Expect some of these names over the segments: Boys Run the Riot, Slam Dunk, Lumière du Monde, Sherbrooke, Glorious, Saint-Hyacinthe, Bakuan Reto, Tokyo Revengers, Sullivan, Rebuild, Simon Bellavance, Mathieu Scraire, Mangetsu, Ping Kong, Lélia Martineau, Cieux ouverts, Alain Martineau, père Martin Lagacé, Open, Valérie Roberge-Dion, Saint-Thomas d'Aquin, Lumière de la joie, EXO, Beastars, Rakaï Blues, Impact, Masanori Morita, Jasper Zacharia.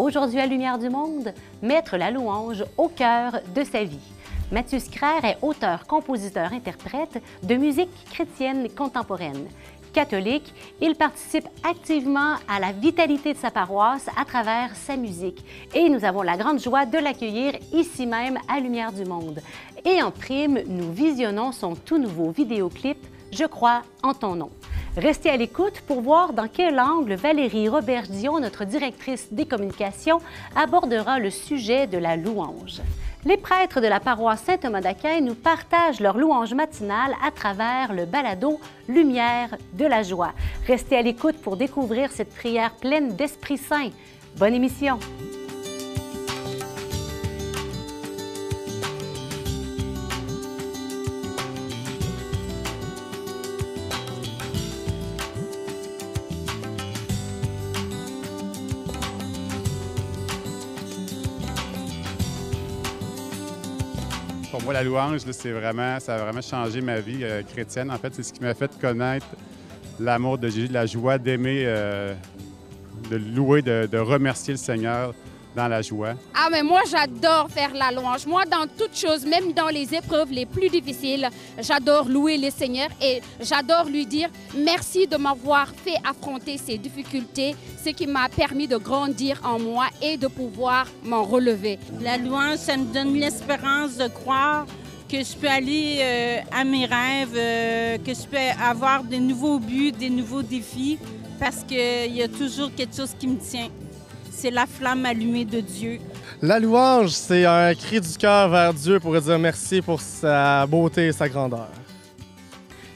Aujourd'hui à Lumière du Monde, mettre la louange au cœur de sa vie. Mathieu Scraire est auteur, compositeur, interprète de musique chrétienne contemporaine. Catholique, il participe activement à la vitalité de sa paroisse à travers sa musique. Et nous avons la grande joie de l'accueillir ici même à Lumière du Monde. Et en prime, nous visionnons son tout nouveau vidéoclip « Je crois en ton nom ». Restez à l'écoute pour voir dans quel angle Valérie Roberge-Dion, notre directrice des communications, abordera le sujet de la louange. Les prêtres de la paroisse Saint-Thomas d'Aquin nous partagent leur louange matinale à travers le balado Lumière de la joie. Restez à l'écoute pour découvrir cette prière pleine d'Esprit Saint. Bonne émission! Pour moi, la louange, ça a vraiment changé ma vie chrétienne. En fait, c'est ce qui m'a fait connaître l'amour de Jésus, la joie d'aimer, de louer, de remercier le Seigneur dans la joie. Ah, mais moi, j'adore faire la louange. Moi, dans toutes choses, même dans les épreuves les plus difficiles, j'adore louer le Seigneur et j'adore lui dire merci de m'avoir fait affronter ces difficultés, ce qui m'a permis de grandir en moi et de pouvoir m'en relever. La louange, ça me donne l'espérance de croire que je peux aller à mes rêves, que je peux avoir de nouveaux buts, des nouveaux défis, parce qu'il y a toujours quelque chose qui me tient. C'est la flamme allumée de Dieu. La louange, c'est un cri du cœur vers Dieu pour dire merci pour sa beauté et sa grandeur.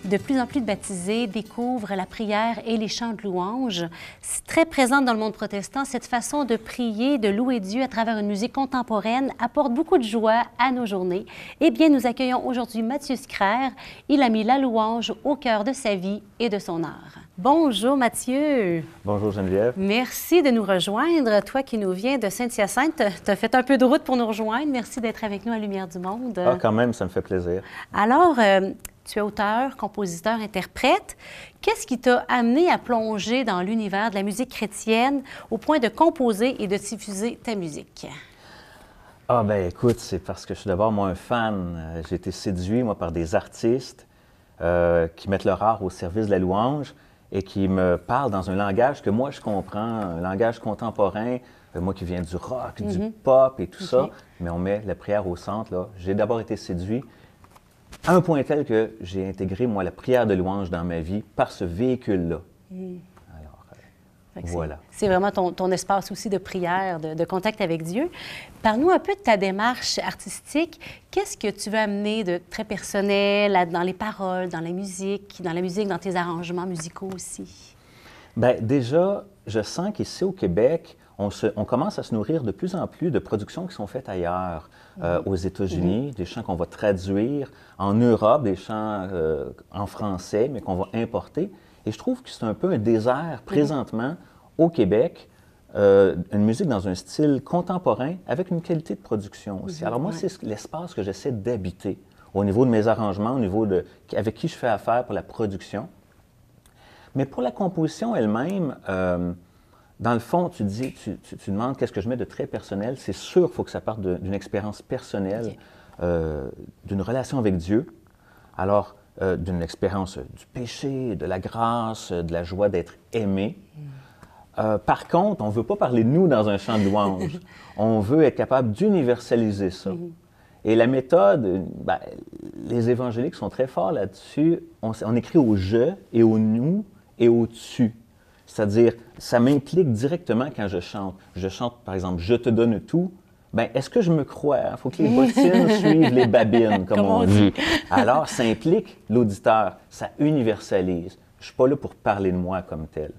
De plus en plus de baptisés découvrent la prière et les chants de louange. C'est très présent dans le monde protestant. Cette façon de prier, de louer Dieu à travers une musique contemporaine apporte beaucoup de joie à nos journées. Eh bien, nous accueillons aujourd'hui Mathieu Scraire. Il a mis la louange au cœur de sa vie et de son art. Bonjour Mathieu. Bonjour Geneviève. Merci de nous rejoindre. Toi qui nous viens de Saint-Hyacinthe, tu as fait un peu de route pour nous rejoindre. Merci d'être avec nous à Lumière du Monde. Ah, quand même, ça me fait plaisir. Alors, tu es auteur, compositeur, interprète. Qu'est-ce qui t'a amené à plonger dans l'univers de la musique chrétienne au point de composer et de diffuser ta musique? Ah ben écoute, c'est parce que je suis d'abord, moi, un fan. J'ai été séduit, moi, par des artistes qui mettent leur art au service de la louange et qui me parlent dans un langage que moi, je comprends, un langage contemporain, moi qui viens du rock, du pop et tout ça, mais on met la prière au centre, là. J'ai d'abord été séduit. À un point tel que j'ai intégré, moi, la prière de louange dans ma vie par ce véhicule-là. Alors, voilà. C'est vraiment ton espace aussi de prière, de contact avec Dieu. Parle-nous un peu de ta démarche artistique. Qu'est-ce que tu veux amener de très personnel dans les paroles, dans la musique, dans tes arrangements musicaux aussi? Bien, déjà, je sens qu'ici, au Québec, on commence à se nourrir de plus en plus de productions qui sont faites ailleurs, aux États-Unis, des chants qu'on va traduire, en Europe, des chants en français, mais qu'on va importer. Et je trouve que c'est un peu un désert présentement au Québec, une musique dans un style contemporain avec une qualité de production aussi. Alors moi, c'est l'espace que j'essaie d'habiter au niveau de mes arrangements, au niveau de avec qui je fais affaire pour la production. Mais pour la composition elle-même, dans le fond, tu demandes qu'est-ce que je mets de très personnel. C'est sûr qu'il faut que ça parte d'une expérience personnelle, d'une relation avec Dieu. Alors, d'une expérience du péché, de la grâce, de la joie d'être aimé. Par contre, on ne veut pas parler de nous dans un chant de louange. On veut être capable d'universaliser ça. Et la méthode, ben, les évangéliques sont très forts là-dessus. On écrit au « je » et au « nous » et au « tu ». C'est-à-dire, ça m'implique directement quand je chante. Je chante, par exemple, « Je te donne tout ». Bien, est-ce que je me crois? Il faut que les bottines suivent les babines, comme on dit. Alors, ça implique l'auditeur. Ça universalise. Je ne suis pas là pour parler de moi comme tel.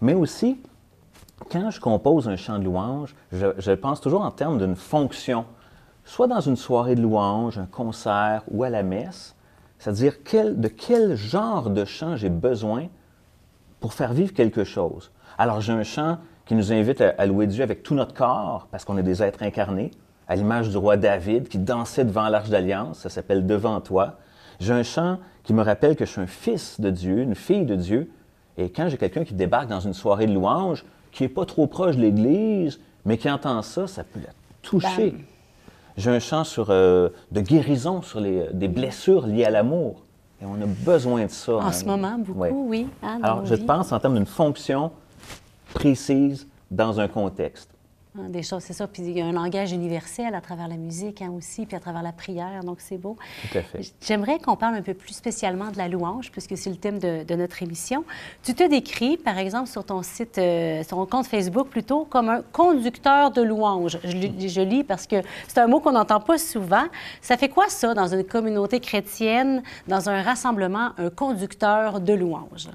Mais aussi, quand je compose un chant de louange, je pense toujours en termes d'une fonction. Soit dans une soirée de louange, un concert ou à la messe. C'est-à-dire, de quel genre de chant j'ai besoin pour faire vivre quelque chose. Alors, j'ai un chant qui nous invite à louer Dieu avec tout notre corps, parce qu'on est des êtres incarnés, à l'image du roi David qui dansait devant l'Arche d'Alliance, ça s'appelle « Devant toi ». J'ai un chant qui me rappelle que je suis un fils de Dieu, une fille de Dieu, et quand j'ai quelqu'un qui débarque dans une soirée de louange, qui n'est pas trop proche de l'Église, mais qui entend ça, ça peut la toucher. Bam. J'ai un chant sur, de guérison sur des blessures liées à l'amour. Et on a besoin de ça. En ce moment, beaucoup, oui. Hein, alors, je pense en termes d'une fonction précise dans un contexte. Des choses, c'est ça. Puis il y a un langage universel à travers la musique hein, aussi, puis à travers la prière, donc c'est beau. Tout à fait. J'aimerais qu'on parle un peu plus spécialement de la louange, puisque c'est le thème de notre émission. Tu te décris, par exemple, sur ton site, sur ton compte Facebook plutôt, comme un conducteur de louange. Je lis parce que c'est un mot qu'on n'entend pas souvent. Ça fait quoi ça dans une communauté chrétienne, dans un rassemblement, un conducteur de louange?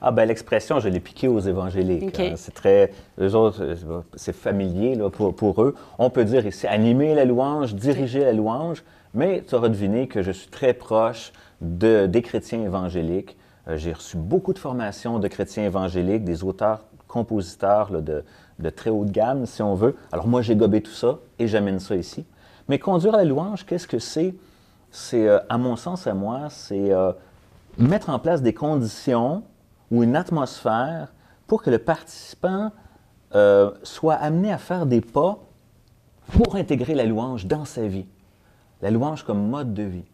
Ah bien, l'expression, je l'ai piquée aux évangéliques. Okay. Hein, c'est très... Eux autres, c'est familier là, pour eux. On peut dire ici animer la louange, diriger la louange, mais tu auras deviné que je suis très proche des chrétiens évangéliques. J'ai reçu beaucoup de formations de chrétiens évangéliques, des auteurs, compositeurs là, de très haut de gamme, si on veut. Alors moi, j'ai gobé tout ça et j'amène ça ici. Mais conduire la louange, qu'est-ce que c'est? C'est, à mon sens, à moi, c'est mettre en place des conditions ou une atmosphère pour que le participant soit amené à faire des pas pour intégrer la louange dans sa vie. La louange comme mode de vie.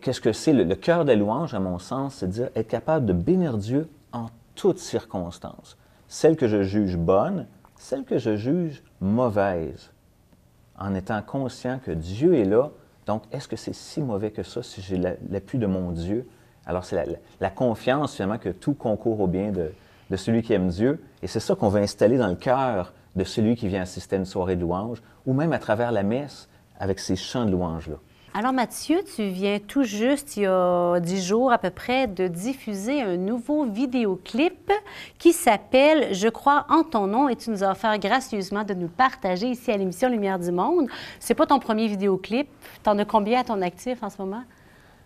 Qu'est-ce que c'est? Le cœur de la louange, à mon sens, c'est de dire être capable de bénir Dieu en toutes circonstances. Celles que je juge bonnes, celles que je juge mauvaises. En étant conscient que Dieu est là, donc est-ce que c'est si mauvais que ça si j'ai l'appui de mon Dieu? Alors, c'est la confiance, finalement, que tout concourt au bien de celui qui aime Dieu. Et c'est ça qu'on veut installer dans le cœur de celui qui vient assister à une soirée de louange ou même à travers la messe avec ces chants de louange-là. Alors, Mathieu, tu viens tout juste, il y a 10 jours à peu près, de diffuser un nouveau vidéoclip qui s'appelle « Je crois en ton nom » et tu nous as offert gracieusement de nous partager ici à l'émission Lumière du Monde. C'est pas ton premier vidéoclip. T'en as combien à ton actif en ce moment?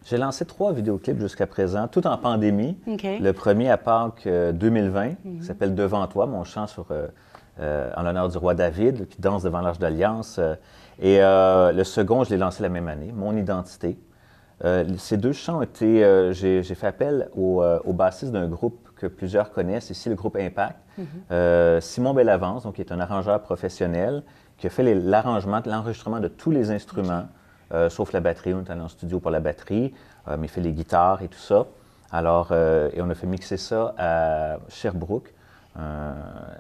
J'ai lancé 3 vidéoclips jusqu'à présent, tout en pandémie. Okay. Le premier à Pâques 2020, qui s'appelle « Devant toi », mon chant sur, en l'honneur du roi David, qui danse devant l'Arche d'Alliance. Le second, je l'ai lancé la même année, « Mon identité ». Ces 2 chants ont été... j'ai fait appel au bassiste d'un groupe que plusieurs connaissent, ici le groupe Impact, Simon Bellavance, donc, qui est un arrangeur professionnel, qui a fait l'enregistrement de tous les instruments. Okay. Sauf la batterie, on est allé en studio pour la batterie, mais il fait les guitares et tout ça. Alors, et on a fait mixer ça à Sherbrooke,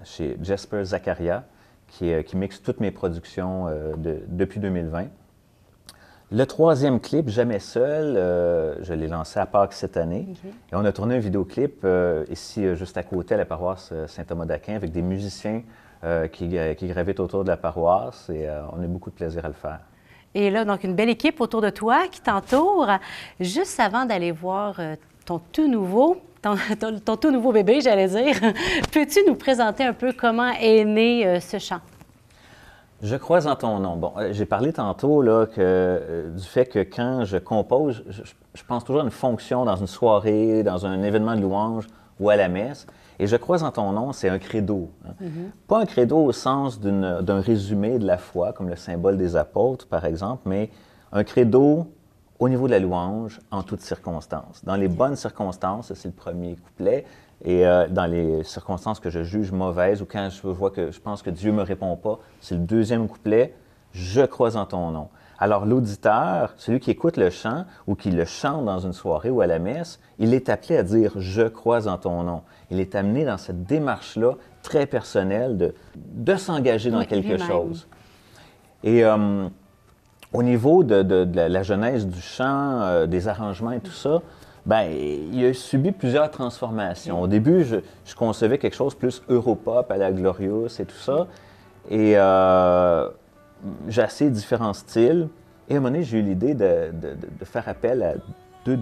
chez Jasper Zacharia, qui mixe toutes mes productions depuis 2020. Le 3e clip, Jamais seul, je l'ai lancé à Pâques cette année. Okay. Et on a tourné un vidéoclip ici, juste à côté, à la paroisse Saint-Thomas d'Aquin, avec des musiciens qui gravitent autour de la paroisse. Et on a eu beaucoup de plaisir à le faire. Et là, donc, une belle équipe autour de toi qui t'entoure. Juste avant d'aller voir ton tout nouveau bébé, j'allais dire, peux-tu nous présenter un peu comment est né ce chant? Je crois en ton nom. Bon, j'ai parlé tantôt là, du fait que quand je compose, je pense toujours à une fonction dans une soirée, dans un événement de louange ou à la messe. Et « Je crois en ton nom », c'est un credo. Hein? Pas un credo au sens d'un résumé de la foi, comme le symbole des apôtres, par exemple, mais un credo au niveau de la louange, en toutes circonstances. Dans les bonnes circonstances, c'est le premier couplet, et dans les circonstances que je juge mauvaises ou quand je vois que je pense que Dieu ne me répond pas, c'est le 2e couplet, « Je crois en ton nom ». Alors l'auditeur, celui qui écoute le chant ou qui le chante dans une soirée ou à la messe, il est appelé à dire « Je crois en ton nom ». Il est amené dans cette démarche-là très personnelle de s'engager dans quelque chose. Et au niveau de la genèse du chant, des arrangements et tout ça, bien, il a subi plusieurs transformations. Au début, je concevais quelque chose plus europop à la Glorious et tout ça. Et... j'ai essayé différents styles, et à un moment donné, j'ai eu l'idée de faire appel à 2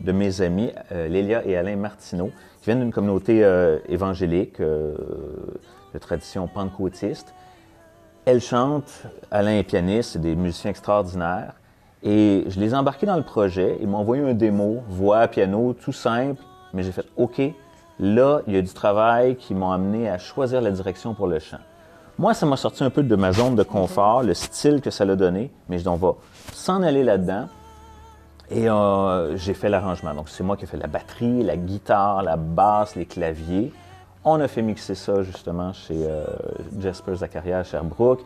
de mes amis, Lélia et Alain Martineau, qui viennent d'une communauté évangélique, de tradition pentecôtiste. Elles chantent, Alain est pianiste, c'est des musiciens extraordinaires, et je les ai embarqués dans le projet, ils m'ont envoyé un démo, voix, piano, tout simple, mais j'ai fait « OK, là, il y a du travail qui m'a amené à choisir la direction pour le chant ». Moi, ça m'a sorti un peu de ma zone de confort, le style que ça l'a donné, mais on va s'en aller là-dedans. Et j'ai fait l'arrangement. Donc, c'est moi qui ai fait la batterie, la guitare, la basse, les claviers. On a fait mixer ça justement chez Jasper Zacharia à Sherbrooke.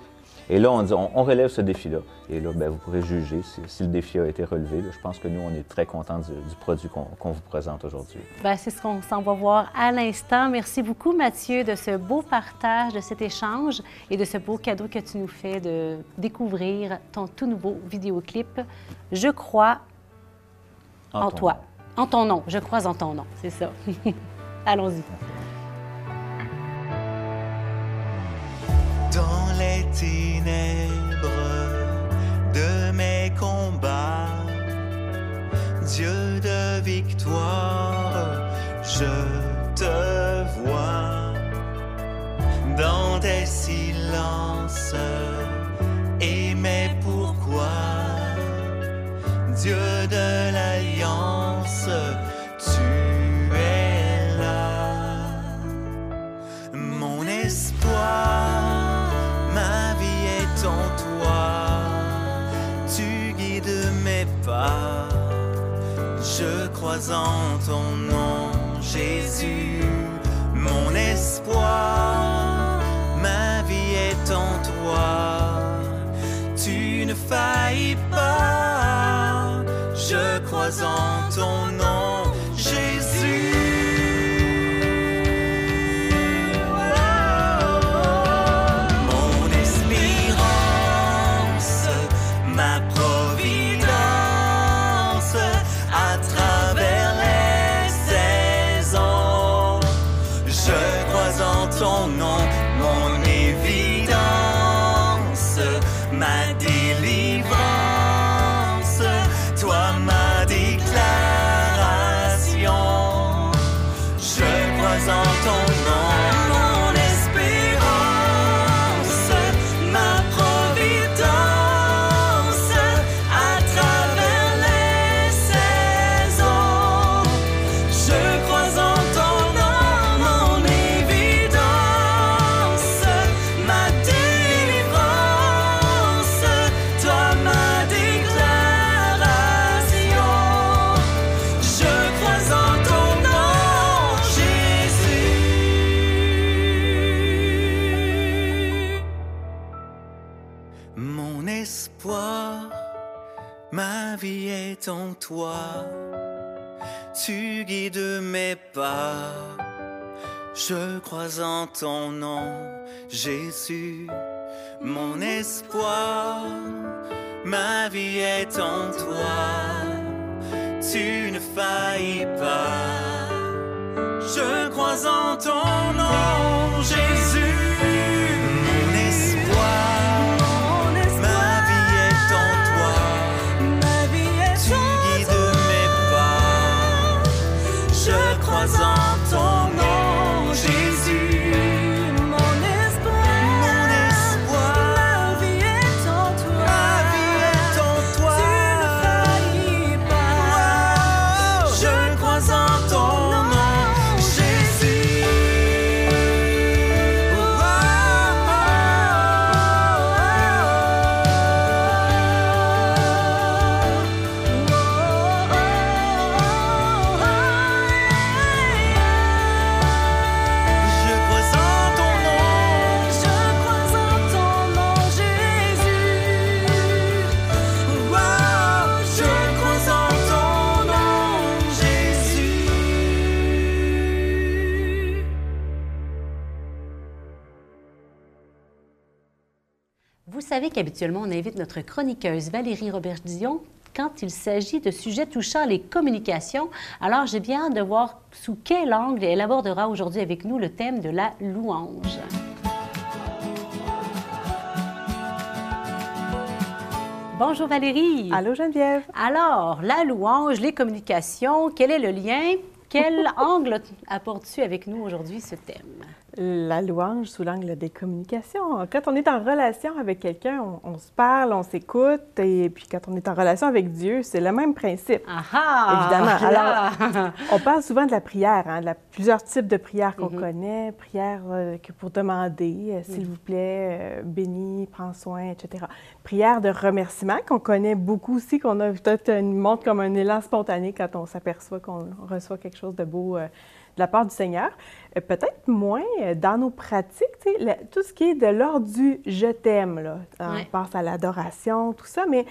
Et là, on dit, on relève ce défi-là. Et là, bien, vous pourrez juger si le défi a été relevé. Là, je pense que nous, on est très contents du produit qu'on vous présente aujourd'hui. Bien, c'est ce qu'on s'en va voir à l'instant. Merci beaucoup, Mathieu, de ce beau partage, de cet échange et de ce beau cadeau que tu nous fais de découvrir ton tout nouveau vidéoclip. Je crois en toi. En ton nom. Je crois en ton nom. C'est ça. Allons-y. Dans les ténèbres de mes combats, Dieu de victoire, je te vois. Dans des silences et mes pourquoi, Dieu de l'alliance, tu es là. Mon espoir, ma vie est en toi, tu guides mes pas, je crois en ton nom, Jésus. Mon espoir, ma vie est en toi, tu ne faillis pas, je crois en ton nom, Jésus. En toi, tu guides mes pas, je crois en ton nom, Jésus. Mon espoir, ma vie est en toi, tu ne faillis pas, je crois en ton nom, Jésus. Vous savez qu'habituellement, on invite notre chroniqueuse Valérie Roberge-Dion quand il s'agit de sujets touchant les communications. Alors, j'ai bien hâte de voir sous quel angle elle abordera aujourd'hui avec nous le thème de la louange. Bonjour Valérie! Allô Geneviève! Alors, la louange, les communications, quel est le lien? Quel angle apportes-tu avec nous aujourd'hui ce thème? La louange sous l'angle des communications. Quand on est en relation avec quelqu'un, on se parle, on s'écoute, et puis quand on est en relation avec Dieu, c'est le même principe. Évidemment. Alors, on parle souvent de la prière, hein, plusieurs types de prières qu'on connaît, prière pour demander, s'il vous plaît, bénis, prends soin, etc. Prière de remerciement qu'on connaît beaucoup aussi, qu'on a peut-être montre comme un élan spontané quand on s'aperçoit qu'on reçoit quelque chose de beau de la part du Seigneur, peut-être moins dans nos pratiques, tout ce qui est de l'ordre du « je t'aime », là, on passe à l'adoration, tout ça, mais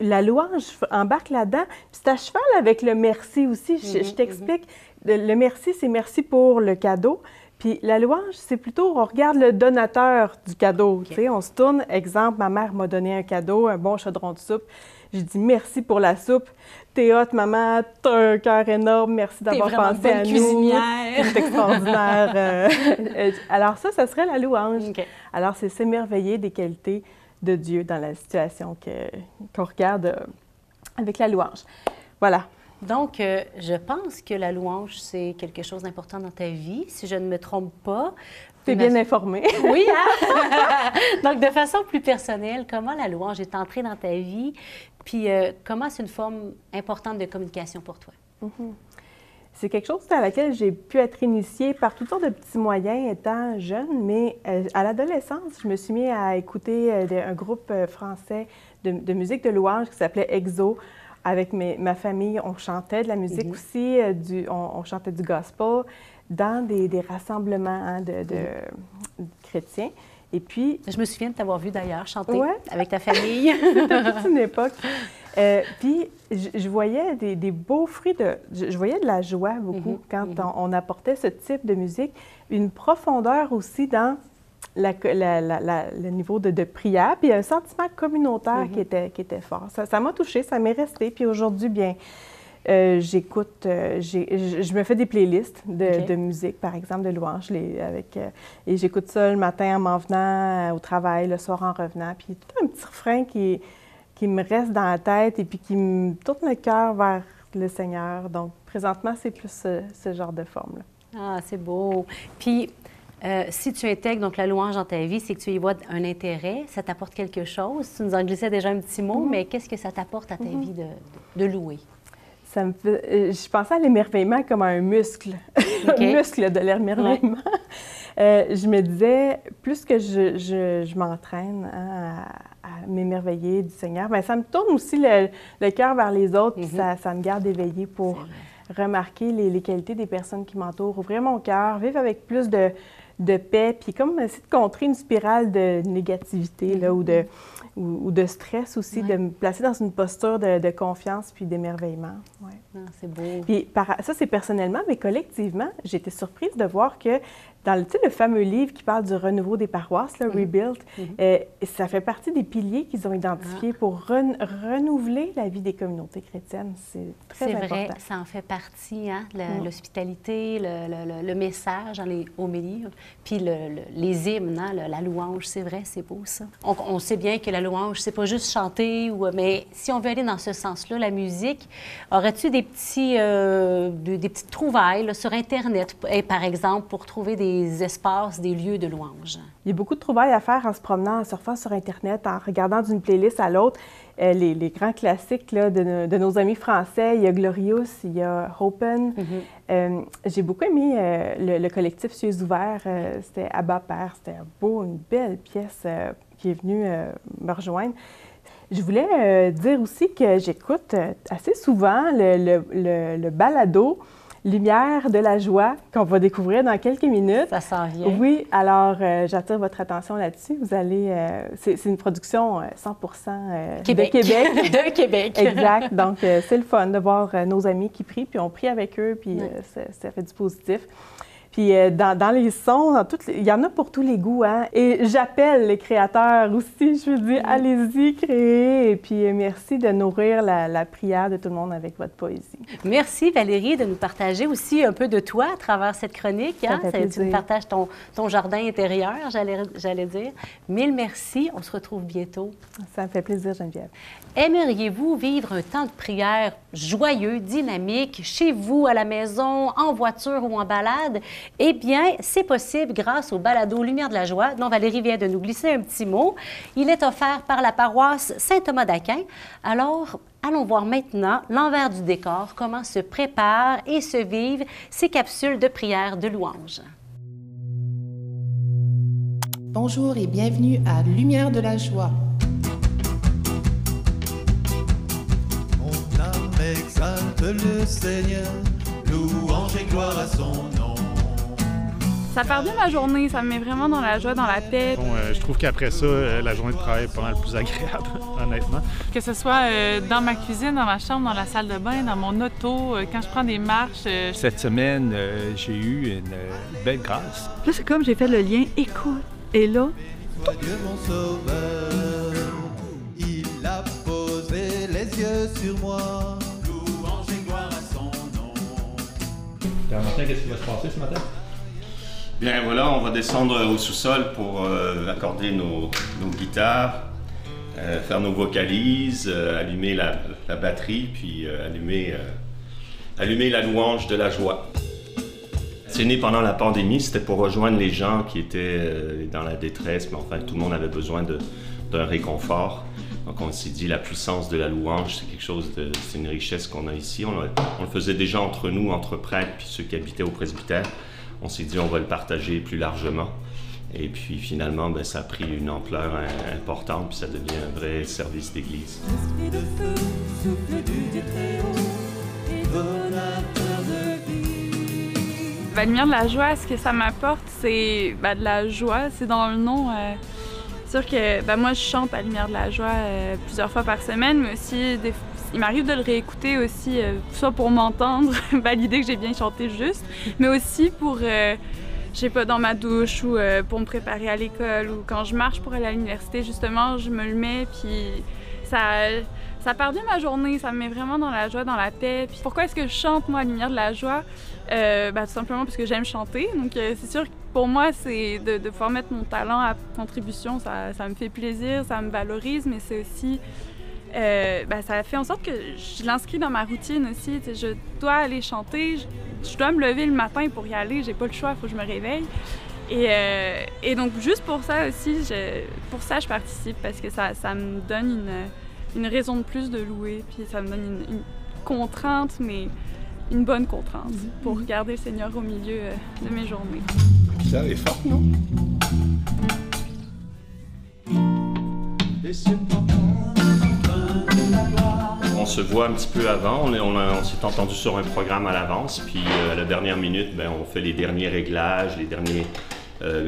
la louange embarque là-dedans. Puis c'est à cheval avec le « merci » aussi, je t'explique. Le « merci », c'est « merci pour le cadeau ». Puis la louange, c'est plutôt, on regarde le donateur du cadeau, tu sais, on se tourne. Exemple, ma mère m'a donné un cadeau, un bon chaudron de soupe. J'ai dit merci pour la soupe. T'es hot, maman, t'as un cœur énorme, merci d'avoir pensé à nous. T'es vraiment bonne cuisinière. T'es extraordinaire. Alors ça serait la louange. Okay. Alors c'est s'émerveiller des qualités de Dieu dans la situation qu'on regarde avec la louange. Voilà. Donc, je pense que la louange, c'est quelque chose d'important dans ta vie, si je ne me trompe pas. Tu es bien informée. Oui, hein? Donc, de façon plus personnelle, comment la louange est entrée dans ta vie, puis comment c'est une forme importante de communication pour toi? C'est quelque chose à laquelle j'ai pu être initiée par toutes sortes de petits moyens étant jeune, mais à l'adolescence, je me suis mis à écouter un groupe français de musique de louange qui s'appelait EXO. Avec ma famille, on chantait de la musique aussi, on chantait du gospel dans des rassemblements de chrétiens. Et puis... Je me souviens de t'avoir vu d'ailleurs chanter avec ta famille. C'était toute une époque. Puis je voyais des beaux fruits, je voyais de la joie beaucoup quand on apportait ce type de musique, une profondeur aussi dans le niveau de prière, puis un sentiment communautaire qui était fort. Ça m'a touchée, ça m'est resté. Puis aujourd'hui, bien, j'écoute, je me fais des playlists de musique, par exemple, de louanges. Et j'écoute ça le matin en m'en venant au travail, le soir en revenant. Puis tout un petit refrain qui me reste dans la tête et puis qui me tourne le cœur vers le Seigneur. Donc, présentement, c'est plus ce genre de forme-là. Ah, c'est beau! Puis... si tu intègres donc la louange dans ta vie, c'est que tu y vois un intérêt, ça t'apporte quelque chose. Tu nous en glissais déjà un petit mot, mais qu'est-ce que ça t'apporte à ta vie de louer? Ça me fait... je pensais à l'émerveillement comme à un muscle, un muscle de l'émerveillement. Je me disais, plus que je m'entraîne à m'émerveiller du Seigneur, bien, ça me tourne aussi le cœur vers les autres, puis ça me garde éveillée pour remarquer les qualités des personnes qui m'entourent, ouvrir mon cœur, vivre avec plus de paix, puis comme essayer de contrer une spirale de négativité là, ou de stress aussi, de me placer dans une posture de confiance puis d'émerveillement. C'est beau. Puis ça, c'est personnellement, mais collectivement, j'ai été surprise de voir que dans le fameux livre qui parle du renouveau des paroisses, le Rebuild, ça fait partie des piliers qu'ils ont identifiés pour renouveler la vie des communautés chrétiennes. C'est très important. C'est vrai, ça en fait partie, hein, l'hospitalité, le message dans les homélies, puis les hymnes, hein, la louange, c'est vrai, c'est beau ça. On sait bien que la louange, c'est pas juste chanter, mais si on veut aller dans ce sens-là, la musique, aurais-tu des petites trouvailles là, sur Internet, par exemple, pour trouver des espaces, des lieux de louange? Il y a beaucoup de trouvailles à faire en se promenant, en surfant sur Internet, en regardant d'une playlist à l'autre. Les grands classiques là, de nos amis français, il y a Glorious, il y a Open. J'ai beaucoup aimé le collectif Cieux ouverts. C'était à Bas-Père, c'était une belle pièce qui est venue me rejoindre. Je voulais dire aussi que j'écoute assez souvent le balado Lumière de la joie, qu'on va découvrir dans quelques minutes. Ça s'en vient. Oui, alors j'attire votre attention là-dessus. Vous allez... c'est une production 100% Québec. De Québec. De Québec. Exact. Donc, c'est le fun de voir nos amis qui prient, puis on prie avec eux, puis ça fait du positif. Puis dans les sons, il y en a pour tous les goûts, hein? Et j'appelle les créateurs aussi, je veux dire, allez-y, créez! Et puis merci de nourrir la prière de tout le monde avec votre poésie. Merci Valérie de nous partager aussi un peu de toi à travers cette chronique. Hein? Tu nous partages ton jardin intérieur, j'allais dire. Mille merci, on se retrouve bientôt. Ça me fait plaisir, Geneviève. Aimeriez-vous vivre un temps de prière joyeux, dynamique, chez vous, à la maison, en voiture ou en balade? Eh bien, c'est possible grâce au balado Lumière de la joie, dont Valérie vient de nous glisser un petit mot. Il est offert par la paroisse Saint-Thomas d'Aquin. Alors, allons voir maintenant l'envers du décor, comment se préparent et se vivent ces capsules de prière de louange. Bonjour et bienvenue à Lumière de la joie. On exalte le Seigneur. louange et gloire à son nom. Ça part bien ma journée, ça me met vraiment dans la joie, dans la paix. Bon, je trouve qu'après ça, la journée de travail est pas mal plus agréable, honnêtement. Que ce soit dans ma cuisine, dans ma chambre, dans la salle de bain, dans mon auto, quand je prends des marches. Cette semaine, j'ai eu une belle grâce. Là, c'est comme j'ai fait le lien écoute et là... Toi Dieu mon sauveur, il a posé les yeux sur moi. Louange et gloire à son nom. Alors Martin, qu'est-ce qui va se passer ce matin? Bien voilà, on va descendre au sous-sol pour accorder nos guitares, faire nos vocalises, allumer la batterie, puis allumer la louange de la joie. C'est né pendant la pandémie, c'était pour rejoindre les gens qui étaient dans la détresse, mais enfin tout le monde avait besoin d'un réconfort. Donc on s'est dit la puissance de la louange, c'est une richesse qu'on a ici. On le faisait déjà entre nous, entre prêtres, puis ceux qui habitaient au presbytère. On s'est dit on va le partager plus largement. Et puis finalement, ben, ça a pris une ampleur importante, puis ça devient un vrai service d'église. La lumière de la joie, ce que ça m'apporte, c'est ben, de la joie, c'est dans le nom. C'est sûr que ben, moi je chante la lumière de la joie plusieurs fois par semaine, mais aussi il m'arrive de le réécouter aussi, soit pour m'entendre, valider que j'ai bien chanté juste, mais aussi pour, je sais pas, dans ma douche ou pour me préparer à l'école ou quand je marche pour aller à l'université, justement, je me le mets, puis ça part bien ma journée, ça me met vraiment dans la joie, dans la paix. Puis pourquoi est-ce que je chante, moi, à la lumière de la joie? Tout simplement parce que j'aime chanter, donc c'est sûr que pour moi, c'est de pouvoir mettre mon talent à contribution, ça me fait plaisir, ça me valorise, mais c'est aussi... ça fait en sorte que je l'inscris dans ma routine aussi. Je dois aller chanter, je dois me lever le matin pour y aller, j'ai pas le choix, il faut que je me réveille. Et donc juste pour ça aussi, je participe parce que ça me donne une raison de plus de louer, puis ça me donne une contrainte, mais une bonne contrainte pour garder le Seigneur au milieu de mes journées. Ça est fort, non? On se voit un petit peu avant, on s'est entendu sur un programme à l'avance, puis à la dernière minute, ben, on fait les derniers réglages, les dernières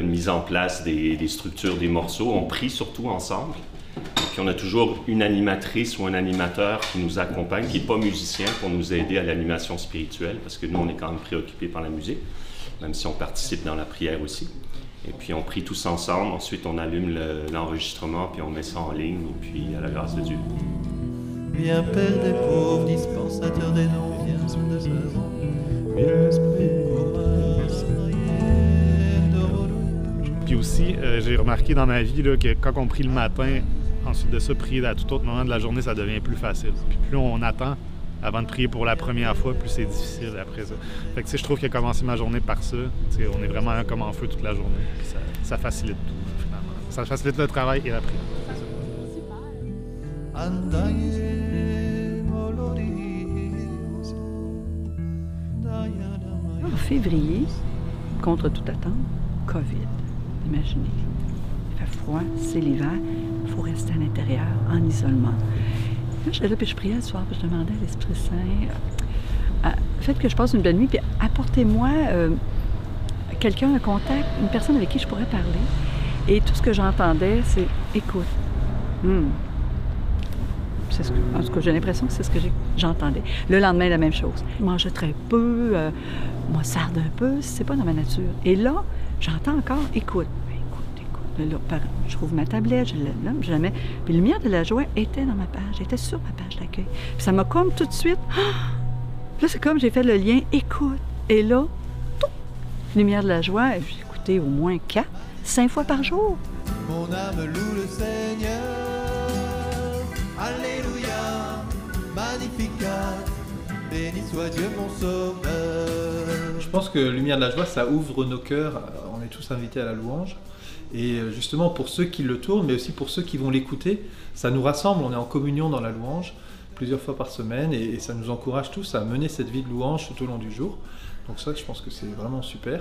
mises en place des structures, des morceaux. On prie surtout ensemble, puis on a toujours une animatrice ou un animateur qui nous accompagne, qui n'est pas musicien, pour nous aider à l'animation spirituelle, parce que nous, on est quand même préoccupés par la musique, même si on participe dans la prière aussi. Et puis on prie tous ensemble, ensuite on allume l'enregistrement, puis on met ça en ligne, et puis à la grâce de Dieu. Viens, Père des pauvres, dispensateur des noms, viens, Esprit de Jésus, viens, Esprit de... Puis aussi, j'ai remarqué dans ma vie là, que quand on prie le matin, ensuite de ça, prier à tout autre moment de la journée, ça devient plus facile. Puis plus on attend avant de prier pour la première fois, plus c'est difficile après ça. Fait que je trouve que commencer ma journée par ça, on est vraiment comme en feu toute la journée, puis ça facilite tout, finalement. Ça facilite le travail et la prière. En février, contre toute attente, COVID. Imaginez. Il fait froid, c'est l'hiver, il faut rester à l'intérieur, en isolement. Là, j'étais là, puis je priais le soir, puis je demandais à l'Esprit Saint, faites que je passe une belle nuit, puis apportez-moi quelqu'un, un contact, une personne avec qui je pourrais parler. Et tout ce que j'entendais, c'est écoute. En tout cas, j'ai l'impression que c'est ce que j'entendais. Le lendemain, la même chose. Je mangeais très peu, je me sarde un peu, c'est pas dans ma nature. Et là, j'entends encore « écoute ». Là, je trouve ma tablette, je la mets. Puis la lumière de la joie était dans ma page, était sur ma page d'accueil. Puis ça m'a comme tout de suite... Ah! Là, c'est comme j'ai fait le lien « écoute ». Et là, tout! Lumière de la joie, j'ai écouté au moins 4, 5 fois par jour. Mon âme loue le Seigneur. Alléluia, magnificat, béni soit Dieu mon sauveur. Je pense que Lumière de la joie, ça ouvre nos cœurs, on est tous invités à la louange. Et justement pour ceux qui le tournent, mais aussi pour ceux qui vont l'écouter, ça nous rassemble, on est en communion dans la louange plusieurs fois par semaine et ça nous encourage tous à mener cette vie de louange tout au long du jour. Donc ça, je pense que c'est vraiment super.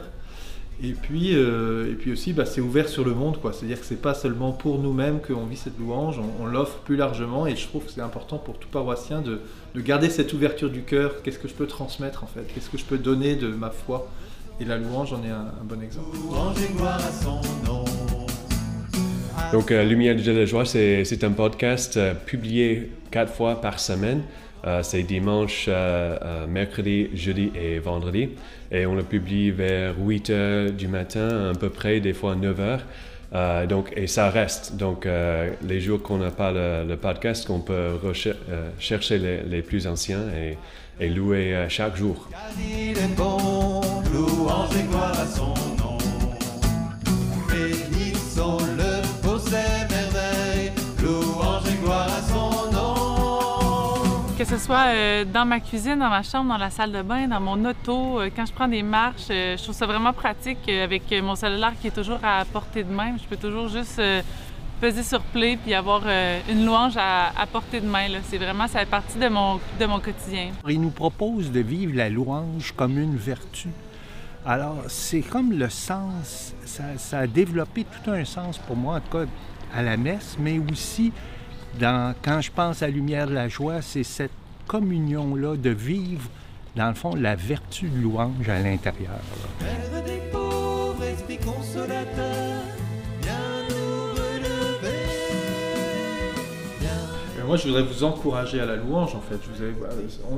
Et puis aussi, bah, c'est ouvert sur le monde, quoi. C'est-à-dire que c'est pas seulement pour nous-mêmes qu'on vit cette louange, on l'offre plus largement. Et je trouve que c'est important pour tout paroissien de garder cette ouverture du cœur. Qu'est-ce que je peux transmettre en fait? Qu'est-ce que je peux donner de ma foi? Et la louange en est un bon exemple. Donc, Lumière de la joie, c'est un podcast publié 4 fois par semaine. C'est dimanche, mercredi, jeudi et vendredi. Et on le publie vers 8h du matin, à peu près, des fois 9h. Et ça reste. Donc, les jours qu'on n'a pas le podcast, qu'on peut chercher les plus anciens et louer chaque jour. Que ce soit dans ma cuisine, dans ma chambre, dans la salle de bain, dans mon auto, quand je prends des marches, je trouve ça vraiment pratique avec mon cellulaire qui est toujours à portée de main. Je peux toujours juste peser sur play puis avoir une louange à portée de main. Là. C'est vraiment, ça fait partie de mon quotidien. Il nous propose de vivre la louange comme une vertu. Alors, c'est comme le sens, ça a développé tout un sens pour moi, en tout cas à la messe, mais aussi... Quand je pense à Lumière de la joie, c'est cette communion-là de vivre, dans le fond, la vertu de louange à l'intérieur. Père des pauvres, esprit consolateur, viens nous relever. Moi, je voudrais vous encourager à la louange, en fait.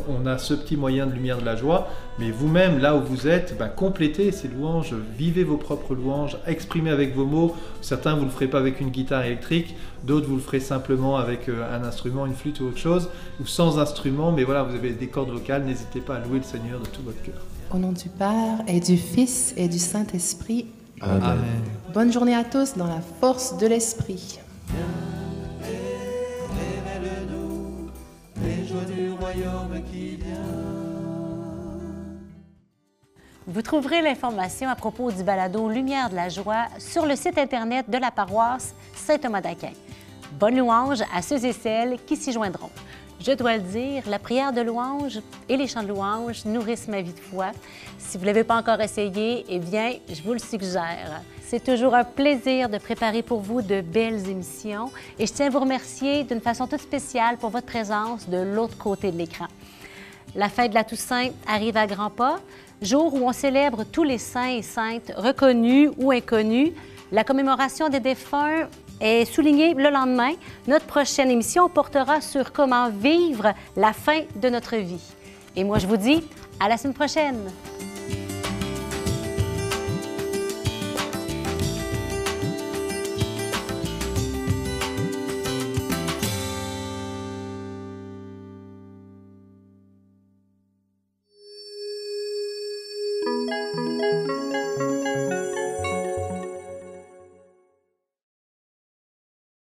On a ce petit moyen de Lumière de la joie, mais vous-même, là où vous êtes, ben, complétez ces louanges, vivez vos propres louanges, exprimez avec vos mots. Certains, vous ne le ferez pas avec une guitare électrique. D'autres, vous le ferez simplement avec un instrument, une flûte ou autre chose, ou sans instrument, mais voilà, vous avez des cordes vocales, n'hésitez pas à louer le Seigneur de tout votre cœur. Au nom du Père, et du Fils, et du Saint-Esprit. Amen. Amen. Bonne journée à tous dans la force de l'Esprit. Viens, et révèle-nous les joies du royaume qui vient. Vous trouverez l'information à propos du balado Lumière de la joie sur le site Internet de la paroisse Saint-Thomas d'Aquin. Bonne louange à ceux et celles qui s'y joindront. Je dois le dire, la prière de louange et les chants de louange nourrissent ma vie de foi. Si vous ne l'avez pas encore essayé, eh bien, je vous le suggère. C'est toujours un plaisir de préparer pour vous de belles émissions et je tiens à vous remercier d'une façon toute spéciale pour votre présence de l'autre côté de l'écran. La fête de la Toussaint arrive à grands pas, jour où on célèbre tous les saints et saintes reconnus ou inconnus. La commémoration des défunts est soulignée le lendemain. Notre prochaine émission portera sur comment vivre la fin de notre vie. Et moi, je vous dis à la semaine prochaine!